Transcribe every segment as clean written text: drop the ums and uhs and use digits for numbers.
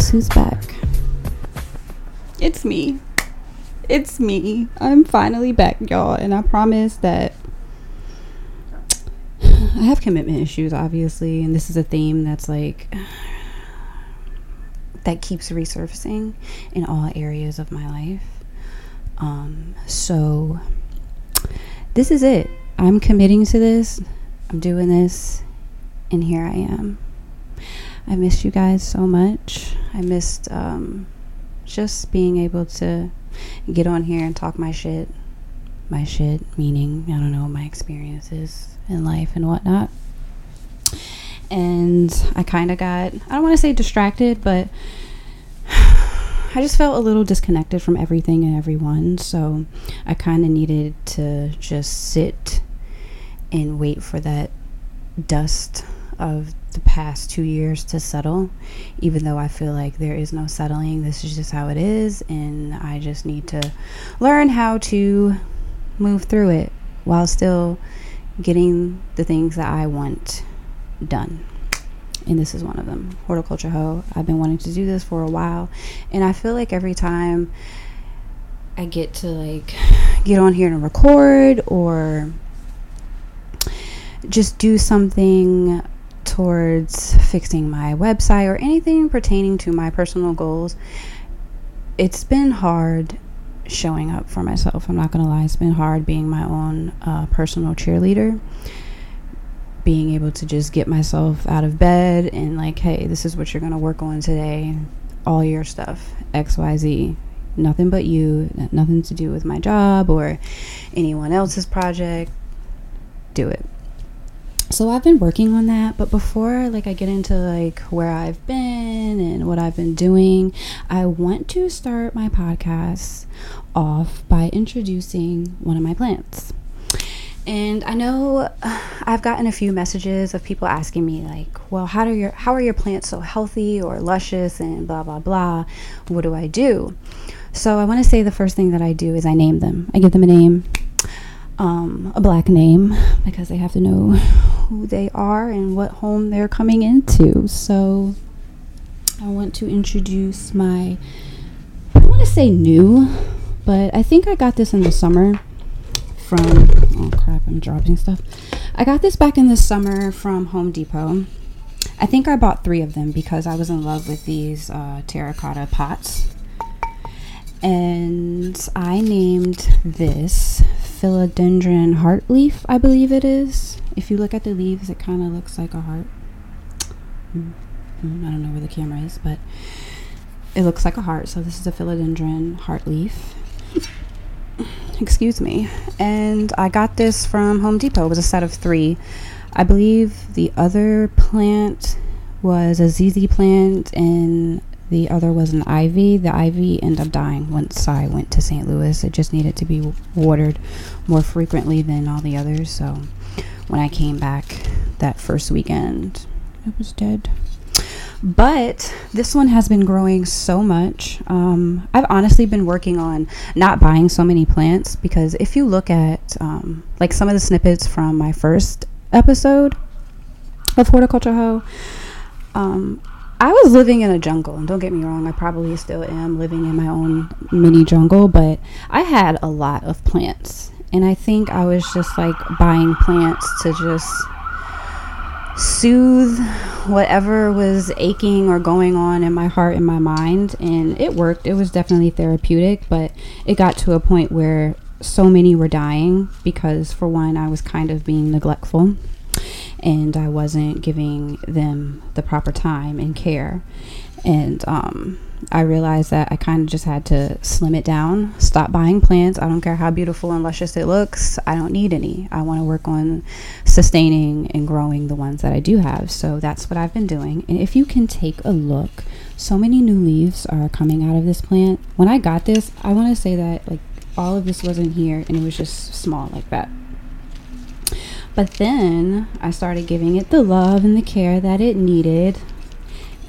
Guess who's back? It's me. It's me. I'm finally back, y'all, and I promise that I have commitment issues, obviously, and this is a theme that's like that keeps resurfacing in all areas of my life. So this is it. I'm committing to this. I'm doing this, and here I am. I missed you guys so much. I missed just being able to get on here and talk my shit. My shit meaning, I don't know, my experiences in life and whatnot. And I kind of got, I don't want to say distracted, but I just felt a little disconnected from everything and everyone. So I kind of needed to just sit and wait for that dust of the past 2 years to settle, even though I feel like there is no settling. This is just how it is, and I just need to learn how to move through it while still getting the things that I want done. And this is one of them, Horticulture Heaux. I've been wanting to do this for a while, and I feel like every time I get to like get on here and record or just do something towards fixing my website or anything pertaining to my personal goals, it's been hard showing up for myself. I'm not gonna lie, it's been hard being my own personal cheerleader, being able to just get myself out of bed and like, hey, this is what you're gonna work on today, all your stuff, XYZ, nothing but you, nothing to do with my job or anyone else's project, do it. So I've been working on that, but before like I get into like where I've been and what I've been doing, I want to start my podcast off by introducing one of my plants. And I know I've gotten a few messages of people asking me like, well, how are your plants so healthy or luscious and blah, blah, blah. What do I do? So I want to say the first thing that I do is I name them. I give them a name. A black name, because they have to know who they are and what home they're coming into. So I want to introduce my, I want to say new, but I think I got this in the summer from, oh crap, I'm dropping stuff. I got this back in the summer from Home Depot. I think I bought 3 of them because I was in love with these terracotta pots. And I named this Philodendron heartleaf, I believe it is. If you look at the leaves, it kind of looks like a heart. I don't know where the camera is, but it looks like a heart. So this is a Philodendron heartleaf. Excuse me. And I got this from Home Depot. It was a set of 3. I believe the other plant was a ZZ plant and the other was an ivy. The ivy ended up dying once I went to St. Louis. It just needed to be watered more frequently than all the others. So when I came back that first weekend, it was dead. But this one has been growing so much. I've honestly been working on not buying so many plants, because if you look at like some of the snippets from my first episode of Horticulture Heaux, I was living in a jungle, and don't get me wrong, I probably still am living in my own mini jungle, but I had a lot of plants, and I think I was just like buying plants to just soothe whatever was aching or going on in my heart and my mind, and it worked. It was definitely therapeutic, but it got to a point where so many were dying because, for one, I was kind of being neglectful. And I wasn't giving them the proper time and care. And I realized that I kind of just had to slim it down, stop buying plants. I don't care how beautiful and luscious it looks. I don't need any. I want to work on sustaining and growing the ones that I do have. So that's what I've been doing. And if you can take a look, so many new leaves are coming out of this plant. When I got this, I want to say that like all of this wasn't here and it was just small like that. But then I started giving it the love and the care that it needed,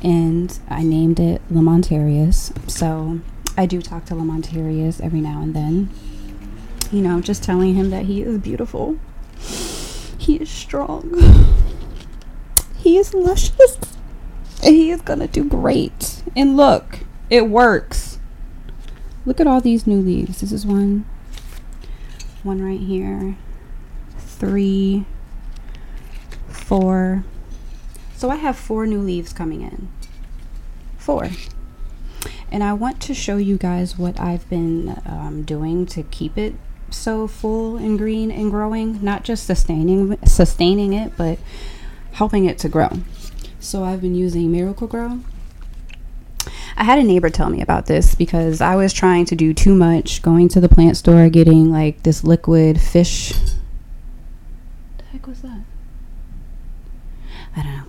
and I named it LaMontarious. So I do talk to LaMontarious every now and then, you know, just telling him that he is beautiful, he is strong, he is luscious, and he is gonna do great. And look, it works. Look at all these new leaves. This is one right here, 3, 4. So I have 4 new leaves coming in, 4. And I want to show you guys what I've been doing to keep it so full and green and growing, not just sustaining it, but helping it to grow. So I've been using Miracle-Gro. I had a neighbor tell me about this because I was trying to do too much, going to the plant store, getting like this liquid fish. What the heck was that? I don't know.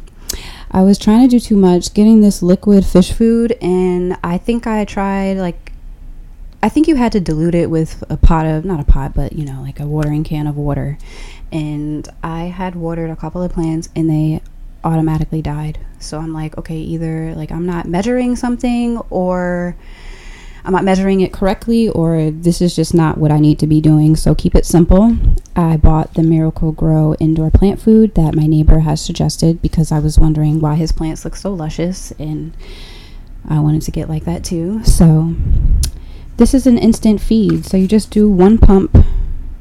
I was trying to do too much, getting this liquid fish food, and I think I tried, like, I think you had to dilute it with a pot of, not a pot, but, you know, like a watering can of water. And I had watered a couple of plants and they automatically died. So I'm like, okay, either like I'm not measuring something, or I'm not measuring it correctly, or this is just not what I need to be doing. So keep it simple. I bought the Miracle-Gro indoor plant food that my neighbor has suggested because I was wondering why his plants look so luscious, and I wanted to get like that too. So this is an instant feed. So you just do one pump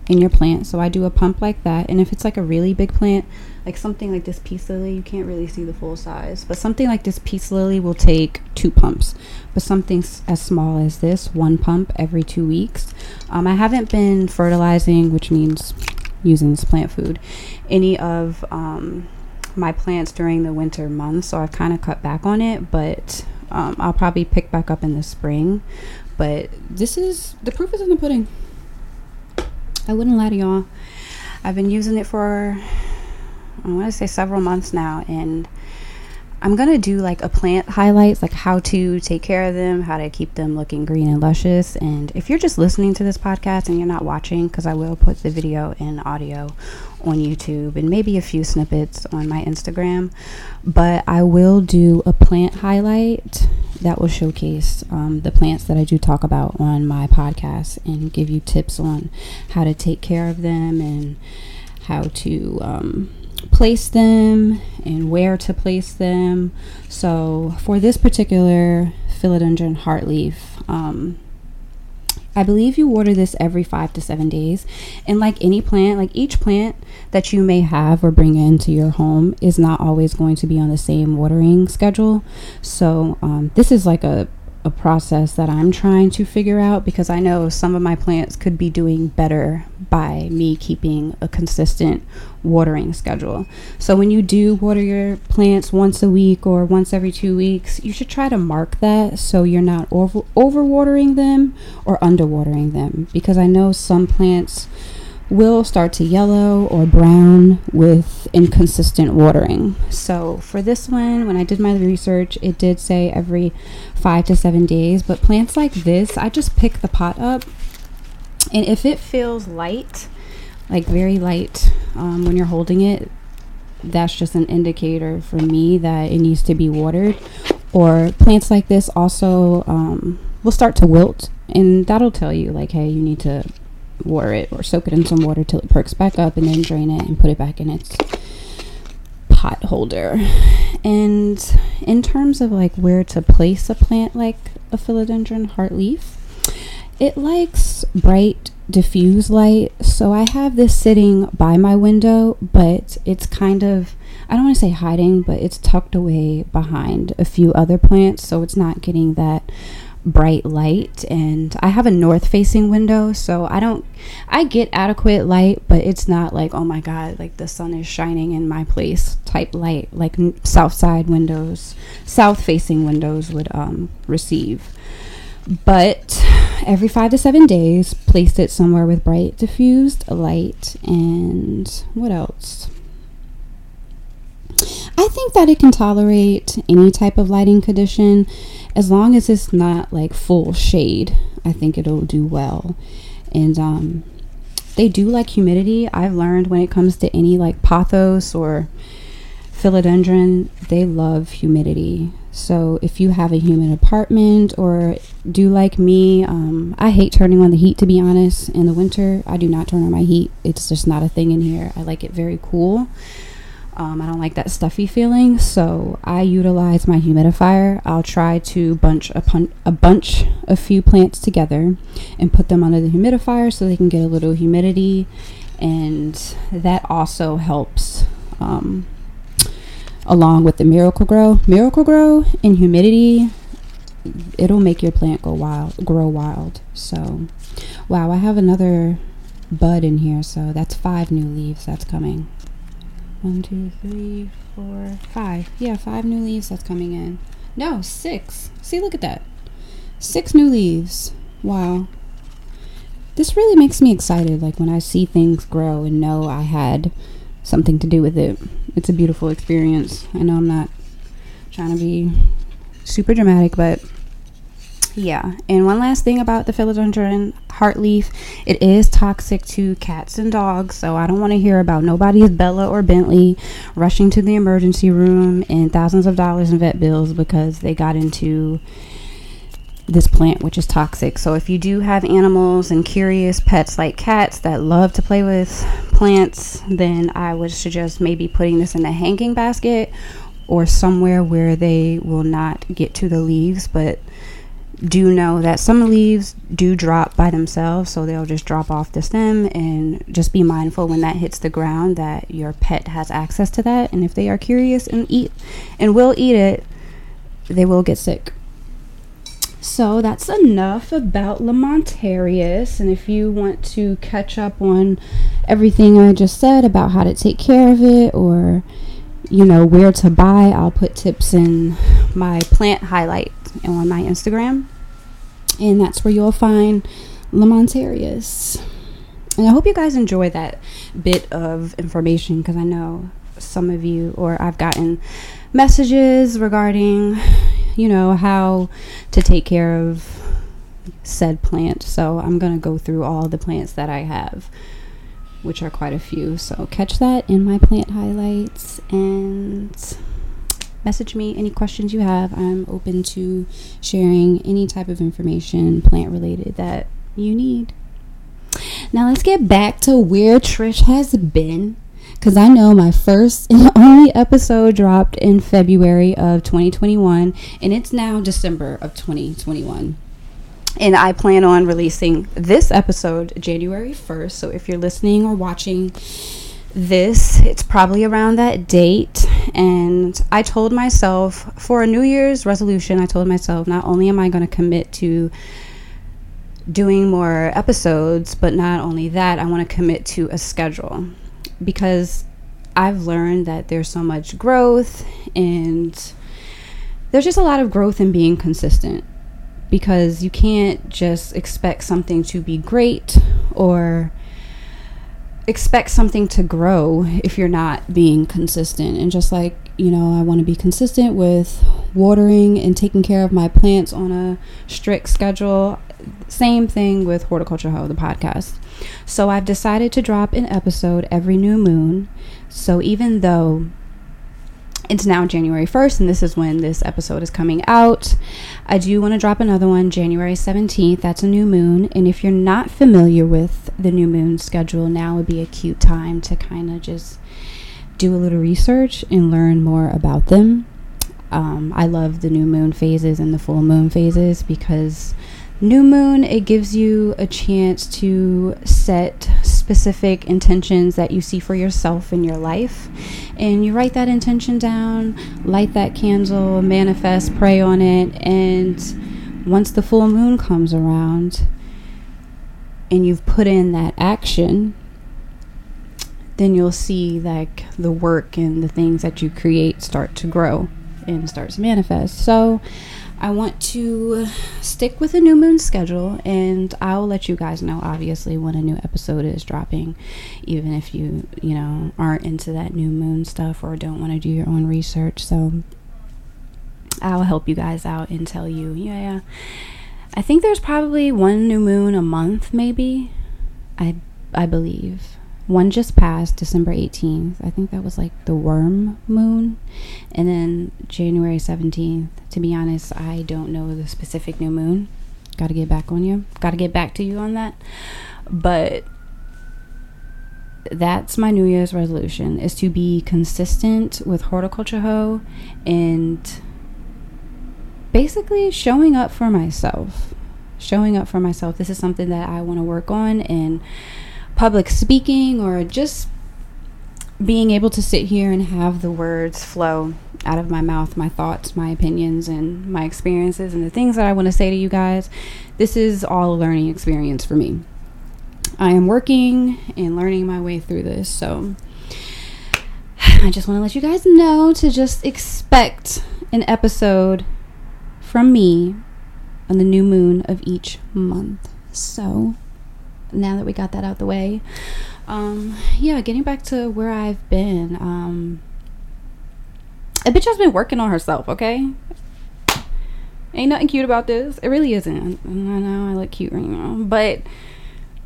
in your plant. So I do a pump like that, and if it's like a really big plant, like something like this peace lily, you can't really see the full size, but something like this peace lily will take 2 pumps, but something as small as this, 1 pump every 2 weeks. I haven't been fertilizing, which means using this plant food, any of my plants during the winter months, so I've kind of cut back on it, but I'll probably pick back up in the spring. But this is, the proof is in the pudding. I wouldn't lie to y'all. I've been using it for, I want to say, several months now, and I'm gonna do like a plant highlights, like how to take care of them, how to keep them looking green and luscious. And if you're just listening to this podcast and you're not watching, because I will put the video and audio on YouTube and maybe a few snippets on my Instagram, but I will do a plant highlight that will showcase the plants that I do talk about on my podcast and give you tips on how to take care of them and how to place them and where to place them. So for this particular Philodendron heartleaf, I believe you water this every 5 to 7 days. And like any plant, like each plant that you may have or bring into your home is not always going to be on the same watering schedule. So this is like a process that I'm trying to figure out, because I know some of my plants could be doing better by me keeping a consistent watering schedule. So when you do water your plants once a week or once every 2 weeks, you should try to mark that so you're not overwatering them or underwatering them, because I know some plants will start to yellow or brown with inconsistent watering. So for this one, when I did my research, it did say every 5 to 7 days, but plants like this, I just pick the pot up, and if it feels light, like very light, when you're holding it, that's just an indicator for me that it needs to be watered. Or plants like this also will start to wilt, and that'll tell you like, hey, you need to water it or soak it in some water till it perks back up, and then drain it and put it back in its pot holder. And in terms of like where to place a plant like a Philodendron heartleaf, it likes bright diffuse light, so I have this sitting by my window, but it's kind of, I don't want to say hiding, but it's tucked away behind a few other plants, so it's not getting that bright light. And I have a north facing window, so I get adequate light, but it's not like, oh my god, like the sun is shining in my place type light like south facing windows would receive. But every 5 to 7 days, place it somewhere with bright diffused light. And what else? I think that it can tolerate any type of lighting condition as long as it's not like full shade. I think it'll do well. And they do like humidity. I've learned when it comes to any like pothos or philodendron, they love humidity. So if you have a humid apartment or do like me, I hate turning on the heat, to be honest. In the winter, I do not turn on my heat. It's just not a thing in here. I like it very cool. I don't like that stuffy feeling, so I utilize my humidifier. I'll try to bunch a few plants together and put them under the humidifier so they can get a little humidity, and that also helps along with the Miracle-Gro. Miracle-Gro and humidity, it'll make your plant grow wild. So, wow, I have another bud in here, so that's 5 new leaves that's coming. 1, 2, 3, 4, 5. Yeah, 5 new leaves that's coming in. No, 6. See, look at that. 6 new leaves. Wow. This really makes me excited, like when I see things grow and know I had something to do with it. It's a beautiful experience. I know I'm not trying to be super dramatic, but yeah. And one last thing about the philodendron heartleaf, it is toxic to cats and dogs, so I don't want to hear about nobody's Bella or Bentley rushing to the emergency room and thousands of dollars in vet bills because they got into this plant, which is toxic. So if you do have animals and curious pets like cats that love to play with plants, then I would suggest maybe putting this in a hanging basket or somewhere where they will not get to the leaves. But do know that some leaves do drop by themselves, so they'll just drop off the stem, and just be mindful when that hits the ground that your pet has access to that, and if they are curious and will eat it, they will get sick. So that's enough about LaMontarious, and if you want to catch up on everything I just said about how to take care of it, or you know where to buy, I'll put tips in my plant highlight on my Instagram, and that's where you'll find LaMontarious. And I hope you guys enjoy that bit of information, because I know some of you, or I've gotten messages regarding, you know, how to take care of said plant. So I'm gonna go through all the plants that I have, which are quite a few, so catch that in my plant highlights, and message me any questions you have. I'm open to sharing any type of information plant related that you need. Now let's get back to where Trish has been, because I know my first and only episode dropped in February of 2021, and it's now December of 2021. And I plan on releasing this episode January 1st, so if you're listening or watching this, it's probably around that date. And I told myself for a New Year's resolution, I told myself not only am I going to commit to doing more episodes, but not only that, I want to commit to a schedule, because I've learned that there's so much growth, and there's just a lot of growth in being consistent, because you can't just expect something to be great or expect something to grow if you're not being consistent. And just like, you know, I want to be consistent with watering and taking care of my plants on a strict schedule, same thing with Horticulture Heaux, the podcast. So I've decided to drop an episode every new moon. So even though it's now January 1st and this is when this episode is coming out, I do want to drop another one January 17th. That's a new moon. And if you're not familiar with the new moon schedule, now would be a cute time to kind of just do a little research and learn more about them. I love the new moon phases and the full moon phases, because new moon, it gives you a chance to set specific intentions that you see for yourself in your life, and you write that intention down, light that candle, manifest, pray on it. And once the full moon comes around and you've put in that action, then you'll see like the work and the things that you create start to grow and start to manifest. So I want to stick with the new moon schedule, and I'll let you guys know obviously when a new episode is dropping, even if you know aren't into that new moon stuff or don't want to do your own research. So I'll help you guys out and tell you. Yeah, I think there's probably one new moon a month, maybe. I believe one just passed, December 18th. I think that was like the worm moon. And then January 17th. To be honest, I don't know the specific new moon. Got to get back to you on that. But that's my New Year's resolution, is to be consistent with Horticulture Heaux and basically showing up for myself. This is something that I want to work on, in public speaking or just being able to sit here and have the words flow out of my mouth, my thoughts, my opinions, and my experiences, and the things that I want to say to you guys. This is all a learning experience for me. I am working and learning my way through this, so I just want to let you guys know to just expect an episode from me on the new moon of each month. So now that we got that out the way, getting back to where I've been, a bitch has been working on herself, okay? Ain't nothing cute about this. It really isn't. I know I look cute right now, but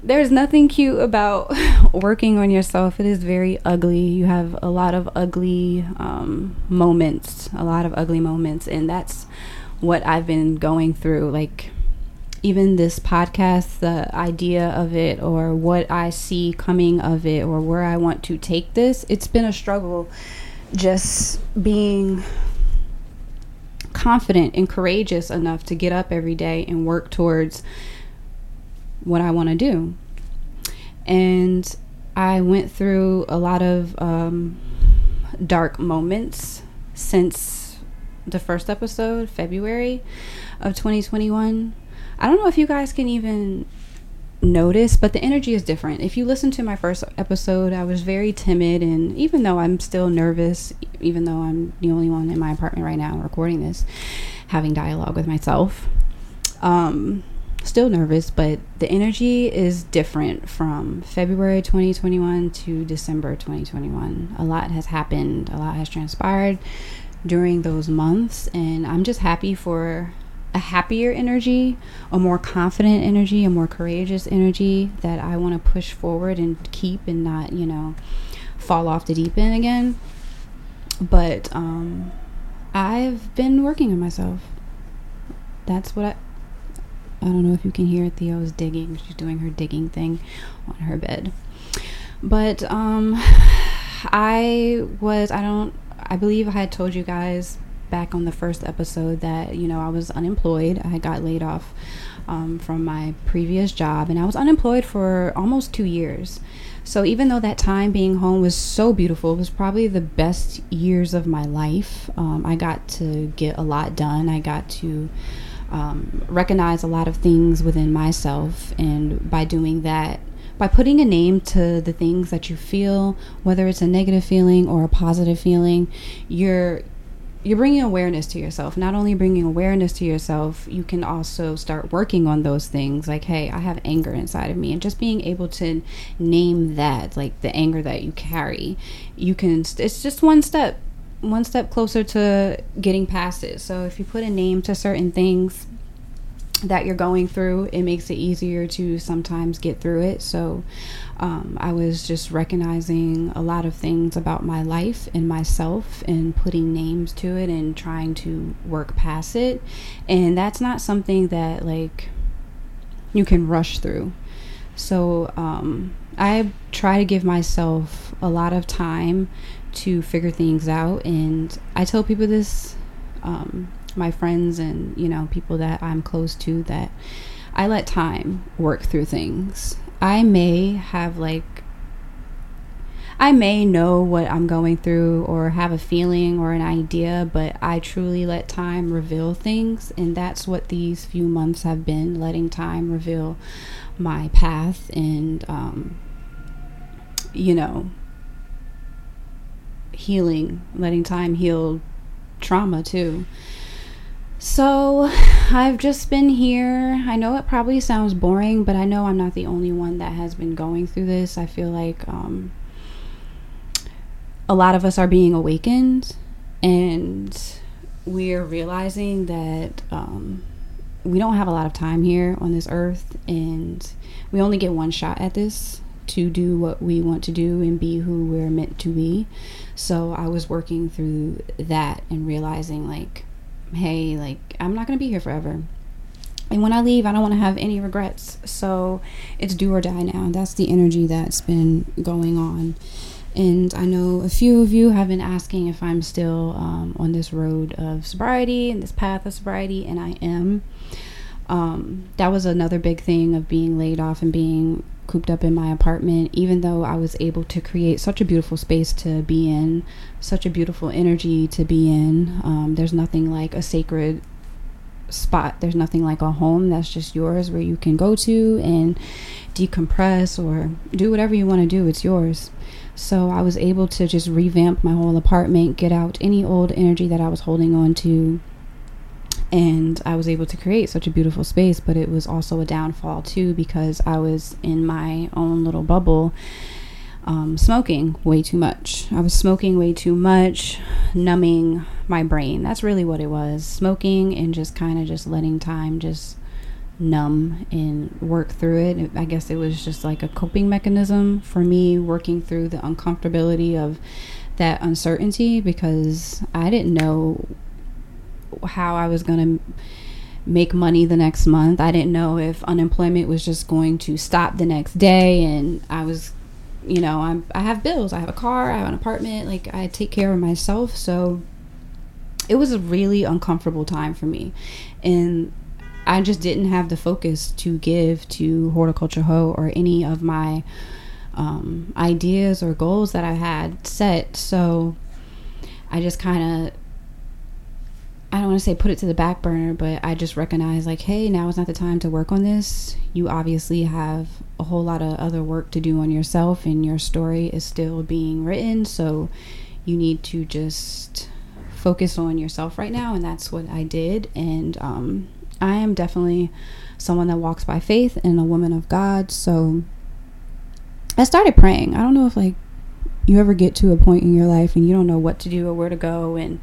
there's nothing cute about working on yourself. It is very ugly. You have a lot of ugly moments, and that's what I've been going through. Like, even this podcast, the idea of it, or what I see coming of it, or where I want to take this, it's been a struggle just being confident and courageous enough to get up every day and work towards what I want to do. And I went through a lot of dark moments since the first episode, February of 2021. I don't know if you guys can even notice, but the energy is different. If you listen to my first episode, I was very timid, and even though I'm still nervous, even though I'm the only one in my apartment right now recording this, having dialogue with myself, still nervous, but the energy is different from February 2021 to December 2021. A lot has happened, a lot has transpired during those months, and I'm just happy for a happier energy, a more confident energy, a more courageous energy that I want to push forward and keep, and not, you know, fall off the deep end again. But I've been working on myself. That's what I don't know if you can hear it. Theo's digging. She's doing her digging thing on her bed. But I believe I had told you guys back on the first episode that, you know, I was unemployed. I got laid off from my previous job, and I was unemployed for almost 2 years. So even though that time being home was so beautiful, it was probably the best years of my life. I got to get a lot done. I got to recognize a lot of things within myself, and by doing that, by putting a name to the things that you feel, whether it's a negative feeling or a positive feeling, you're bringing awareness to yourself. Not only bringing awareness to yourself, you can also start working on those things. Like, hey, I have anger inside of me, and just being able to name that, like the anger that you carry, you can, it's just one step closer to getting past it. So if you put a name to certain things that you're going through, it makes it easier to sometimes get through it. So I was just recognizing a lot of things about my life and myself, and putting names to it and trying to work past it. And that's not something that, like, you can rush through. So I try to give myself a lot of time to figure things out. And I tell people this, my friends and, you know, people that I'm close to, that I let time work through things. I may know what I'm going through, or have a feeling or an idea, but I truly let time reveal things. And that's what these few months have been, letting time reveal my path, and healing, letting time heal trauma too. So I've just been here. I know it probably sounds boring, but I know I'm not the only one that has been going through this. I feel like a lot of us are being awakened, and we're realizing that we don't have a lot of time here on this earth, and we only get one shot at this, to do what we want to do and be who we're meant to be. So I was working through that and realizing, like, hey, like, I'm not going to be here forever. And when I leave, I don't want to have any regrets. So it's do or die now. That's the energy that's been going on. And I know a few of you have been asking if I'm still on this road of sobriety and this path of sobriety, and I am. That was another big thing of being laid off and being cooped up in my apartment. Even though I was able to create such a beautiful space to be in, such a beautiful energy to be in, there's nothing like a sacred spot. There's nothing like a home that's just yours, where you can go to and decompress or do whatever you want to do. It's yours. So I was able to just revamp my whole apartment, get out any old energy that I was holding on to, and I was able to create such a beautiful space. But it was also a downfall too, because I was in my own little bubble, smoking way too much. I was smoking way too much, numbing my brain. That's really what it was. Smoking and just kind of just letting time just numb and work through it. I guess it was just like a coping mechanism for me, working through the uncomfortability of that uncertainty, because I didn't know how I was going to make money the next month. I didn't know if unemployment was just going to stop the next day. And I was, you know, I have bills, I have a car, I have an apartment, like I take care of myself. So it was a really uncomfortable time for me. And I just didn't have the focus to give to Horticulture Heaux or any of my ideas or goals that I had set. So I just kind of, I don't want to say put it to the back burner, but I just recognize like, hey, now is not the time to work on this. You obviously have a whole lot of other work to do on yourself, and your story is still being written. So you need to just focus on yourself right now. And that's what I did. And I am definitely someone that walks by faith and a woman of God. So I started praying. I don't know if like you ever get to a point in your life and you don't know what to do or where to go, and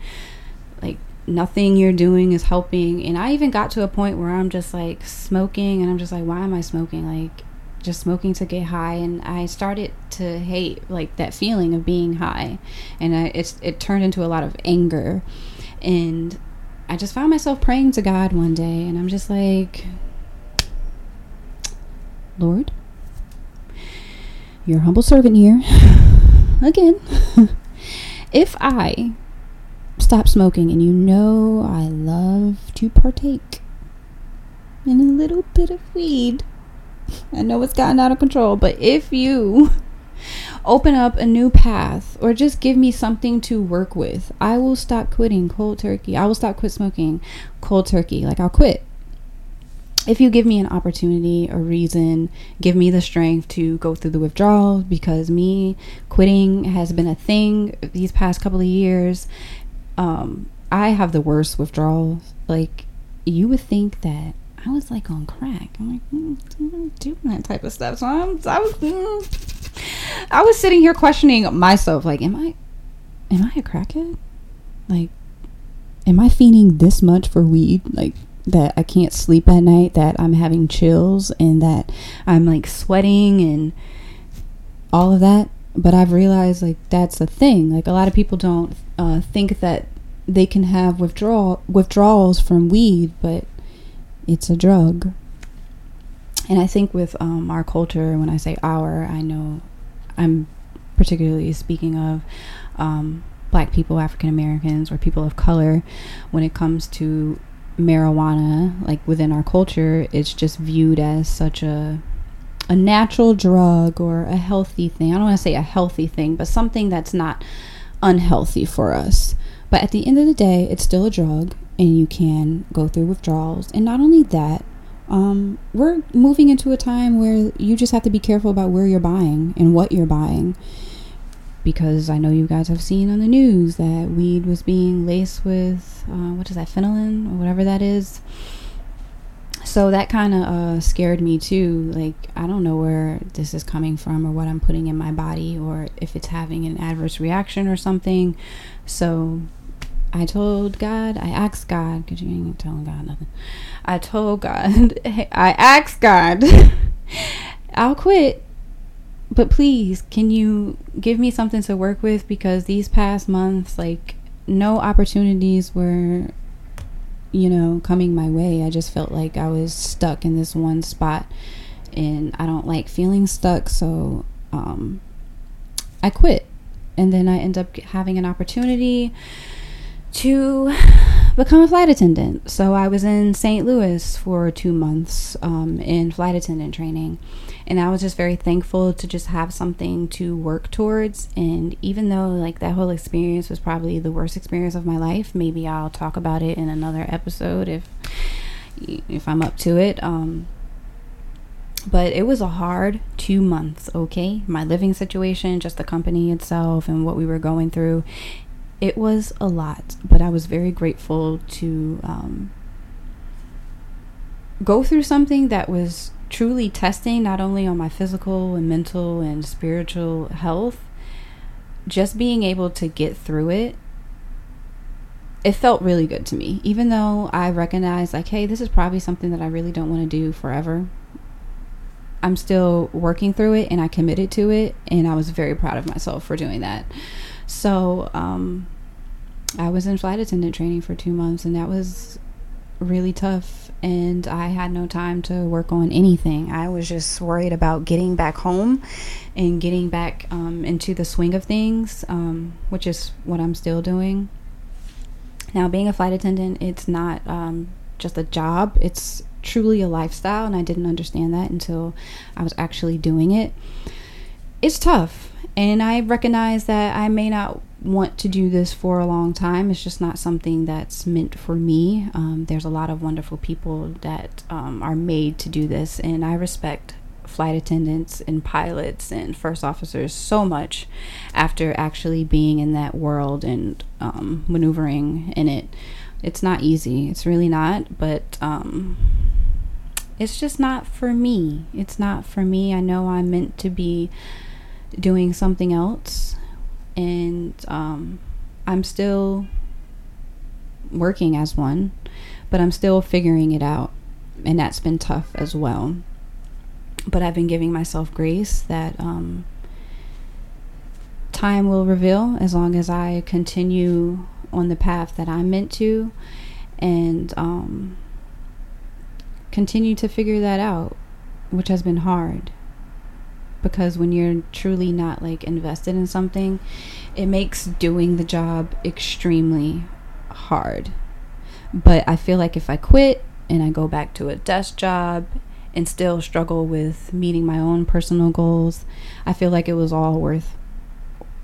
like nothing you're doing is helping. And I even got to a point where I'm just like smoking, and I'm just like, why am I smoking? Like just smoking to get high. And I started to hate like that feeling of being high, and it turned into a lot of anger. And I just found myself praying to God one day, and I'm just like, Lord, your humble servant here again. If I stop smoking, and you know I love to partake in a little bit of weed, I know it's gotten out of control, but if you open up a new path or just give me something to work with, I will stop quitting cold turkey. I will stop smoking cold turkey. Like I'll quit. If you give me an opportunity, a reason, give me the strength to go through the withdrawals, because me quitting has been a thing these past couple of years. I have the worst withdrawals. Like you would think that I was like on crack. I'm like, I don't do that type of stuff. So I was sitting here questioning myself. Like, am I a crackhead? Like, am I fiending this much for weed? Like that I can't sleep at night, that I'm having chills, and that I'm like sweating and all of that. But I've realized like that's a thing. Like a lot of people don't think that they can have withdrawals from weed, but it's a drug. And I think with our culture, when I say our, I know I'm particularly speaking of Black people, African Americans, or people of color. When it comes to marijuana, like within our culture, it's just viewed as such a natural drug or a healthy thing. I don't want to say a healthy thing, but something that's not unhealthy for us. But at the end of the day, it's still a drug, and you can go through withdrawals. And not only that, we're moving into a time where you just have to be careful about where you're buying and what you're buying, because I know you guys have seen on the news that weed was being laced with fentanyl or whatever that is. So that kind of scared me too. Like I don't know where this is coming from, or what I'm putting in my body, or if it's having an adverse reaction or something. So I told God, I asked God, because you ain't telling God nothing. I told God, I asked God, I'll quit, but please, can you give me something to work with? Because these past months, like no opportunities were you know, coming my way. I just felt like I was stuck in this one spot, and I don't like feeling stuck. So I quit, and then I end up having an opportunity to become a flight attendant. So I was in St. Louis for 2 months in flight attendant training, and I was just very thankful to just have something to work towards. And even though like that whole experience was probably the worst experience of my life, maybe I'll talk about it in another episode if I'm up to it. But it was a hard 2 months, okay? My living situation, just the company itself and what we were going through, it was a lot. But I was very grateful to go through something that was truly testing, not only on my physical and mental and spiritual health, just being able to get through it. It felt really good to me, even though I recognized like, hey, this is probably something that I really don't want to do forever. I'm still working through it, and I committed to it, and I was very proud of myself for doing that. So I was in flight attendant training for 2 months, and that was really tough, and I had no time to work on anything. I was just worried about getting back home and getting back into the swing of things, which is what I'm still doing. Now, being a flight attendant, it's not just a job. It's truly a lifestyle, and I didn't understand that until I was actually doing it. It's tough, and I recognize that I may not want to do this for a long time. It's just not something that's meant for me. There's a lot of wonderful people that are made to do this, and I respect flight attendants and pilots and first officers so much after actually being in that world and maneuvering in it. It's not easy. It's really not, but it's just not for me. It's not for me. I know I'm meant to be doing something else, and I'm still working as one, but I'm still figuring it out, and that's been tough as well. But I've been giving myself grace that time will reveal, as long as I continue on the path that I'm meant to, and continue to figure that out, which has been hard, because when you're truly not like invested in something, it makes doing the job extremely hard. But I feel like if I quit and I go back to a desk job and still struggle with meeting my own personal goals, I feel like it was all worth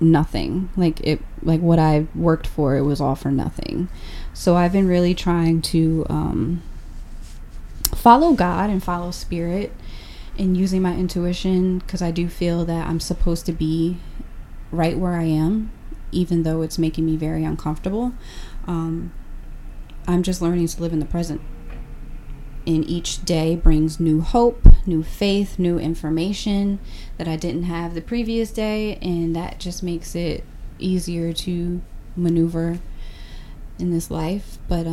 nothing. Like what I worked for, it was all for nothing. So I've been really trying to follow God and follow spirit and using my intuition, because I do feel that I'm supposed to be right where I am, even though it's making me very uncomfortable. I'm just learning to live in the present, and each day brings new hope, new faith, new information that I didn't have the previous day, and that just makes it easier to maneuver in this life. But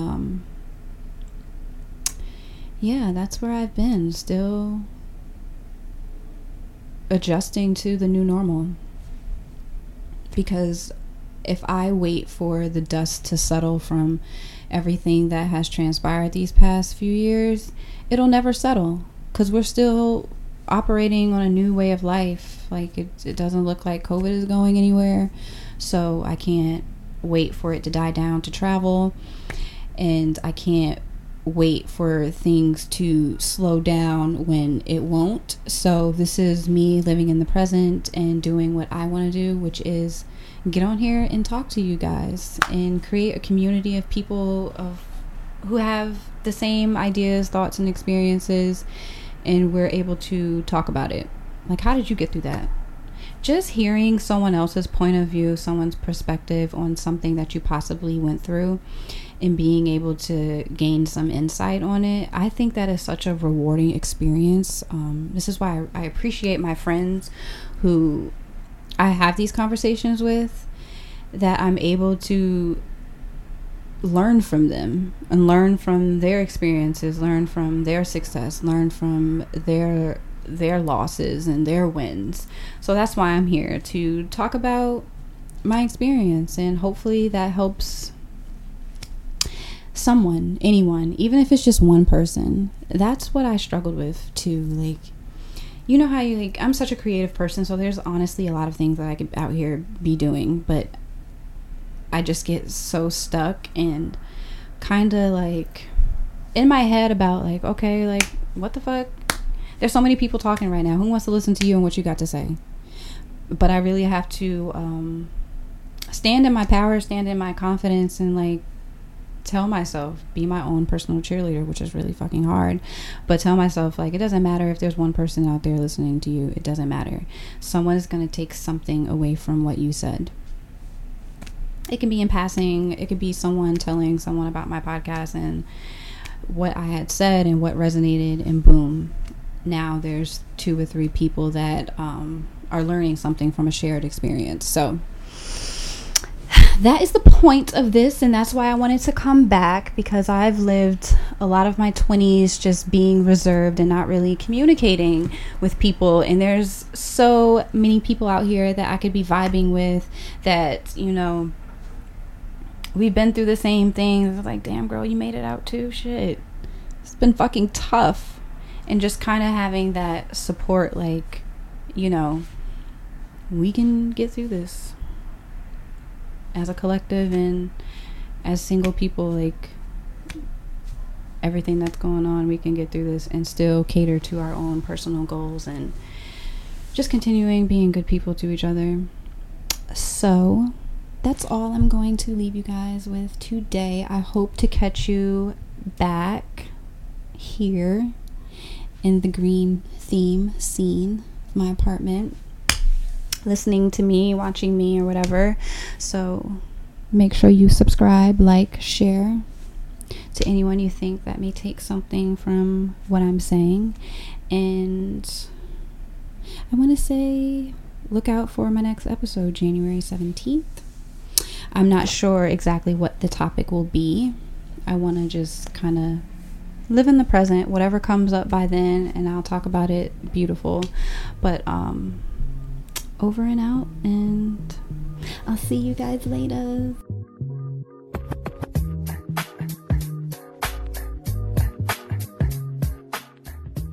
yeah, that's where I've been, still adjusting to the new normal, because if I wait for the dust to settle from everything that has transpired these past few years, it'll never settle, because we're still operating on a new way of life. Like it doesn't look like COVID is going anywhere, so I can't wait for it to die down to travel, and I can't wait for things to slow down when it won't. So this is me living in the present and doing what I want to do, which is get on here and talk to you guys and create a community of people who have the same ideas, thoughts, and experiences, and we're able to talk about it. Like, how did you get through that? Just hearing someone else's point of view, someone's perspective on something that you possibly went through, and being able to gain some insight on it, I think that is such a rewarding experience. This is why I appreciate my friends who I have these conversations with, that I'm able to learn from them and learn from their experiences, learn from their success, learn from their losses and their wins. So that's why I'm here, to talk about my experience, and hopefully that helps someone, anyone, even if it's just one person. That's what I struggled with too. Like, you know how you like, I'm such a creative person, so there's honestly a lot of things that I could out here be doing, but I just get so stuck and kind of like in my head about like, okay, like what the fuck? There's so many people talking right now. Who wants to listen to you and what you got to say? But I really have to stand in my power, stand in my confidence, and like tell myself, be my own personal cheerleader, which is really fucking hard. But tell myself, like, it doesn't matter if there's one person out there listening to you. It doesn't matter. Someone is going to take something away from what you said. It can be in passing. It could be someone telling someone about my podcast and what I had said and what resonated, and boom. Now there's 2 or 3 people that are learning something from a shared experience. So that is the point of this, and that's why I wanted to come back, because I've lived a lot of my 20s just being reserved and not really communicating with people, and there's so many people out here that I could be vibing with that, you know, we've been through the same things. Like, damn girl, you made it out too, shit, it's been fucking tough. And just kind of having that support, like, you know, we can get through this as a collective and as single people. Like, everything that's going on, we can get through this and still cater to our own personal goals and just continuing being good people to each other. So that's all I'm going to leave you guys with today. I hope to catch you back here in the green theme scene of my apartment, listening to me, watching me, or whatever. So make sure you subscribe, like, share to anyone you think that may take something from what I'm saying. And I want to say, look out for my next episode, January 17th. I'm not sure exactly what the topic will be. I want to just kind of live in the present, whatever comes up by then, and I'll talk about it. Beautiful. But over and out, and I'll see you guys later.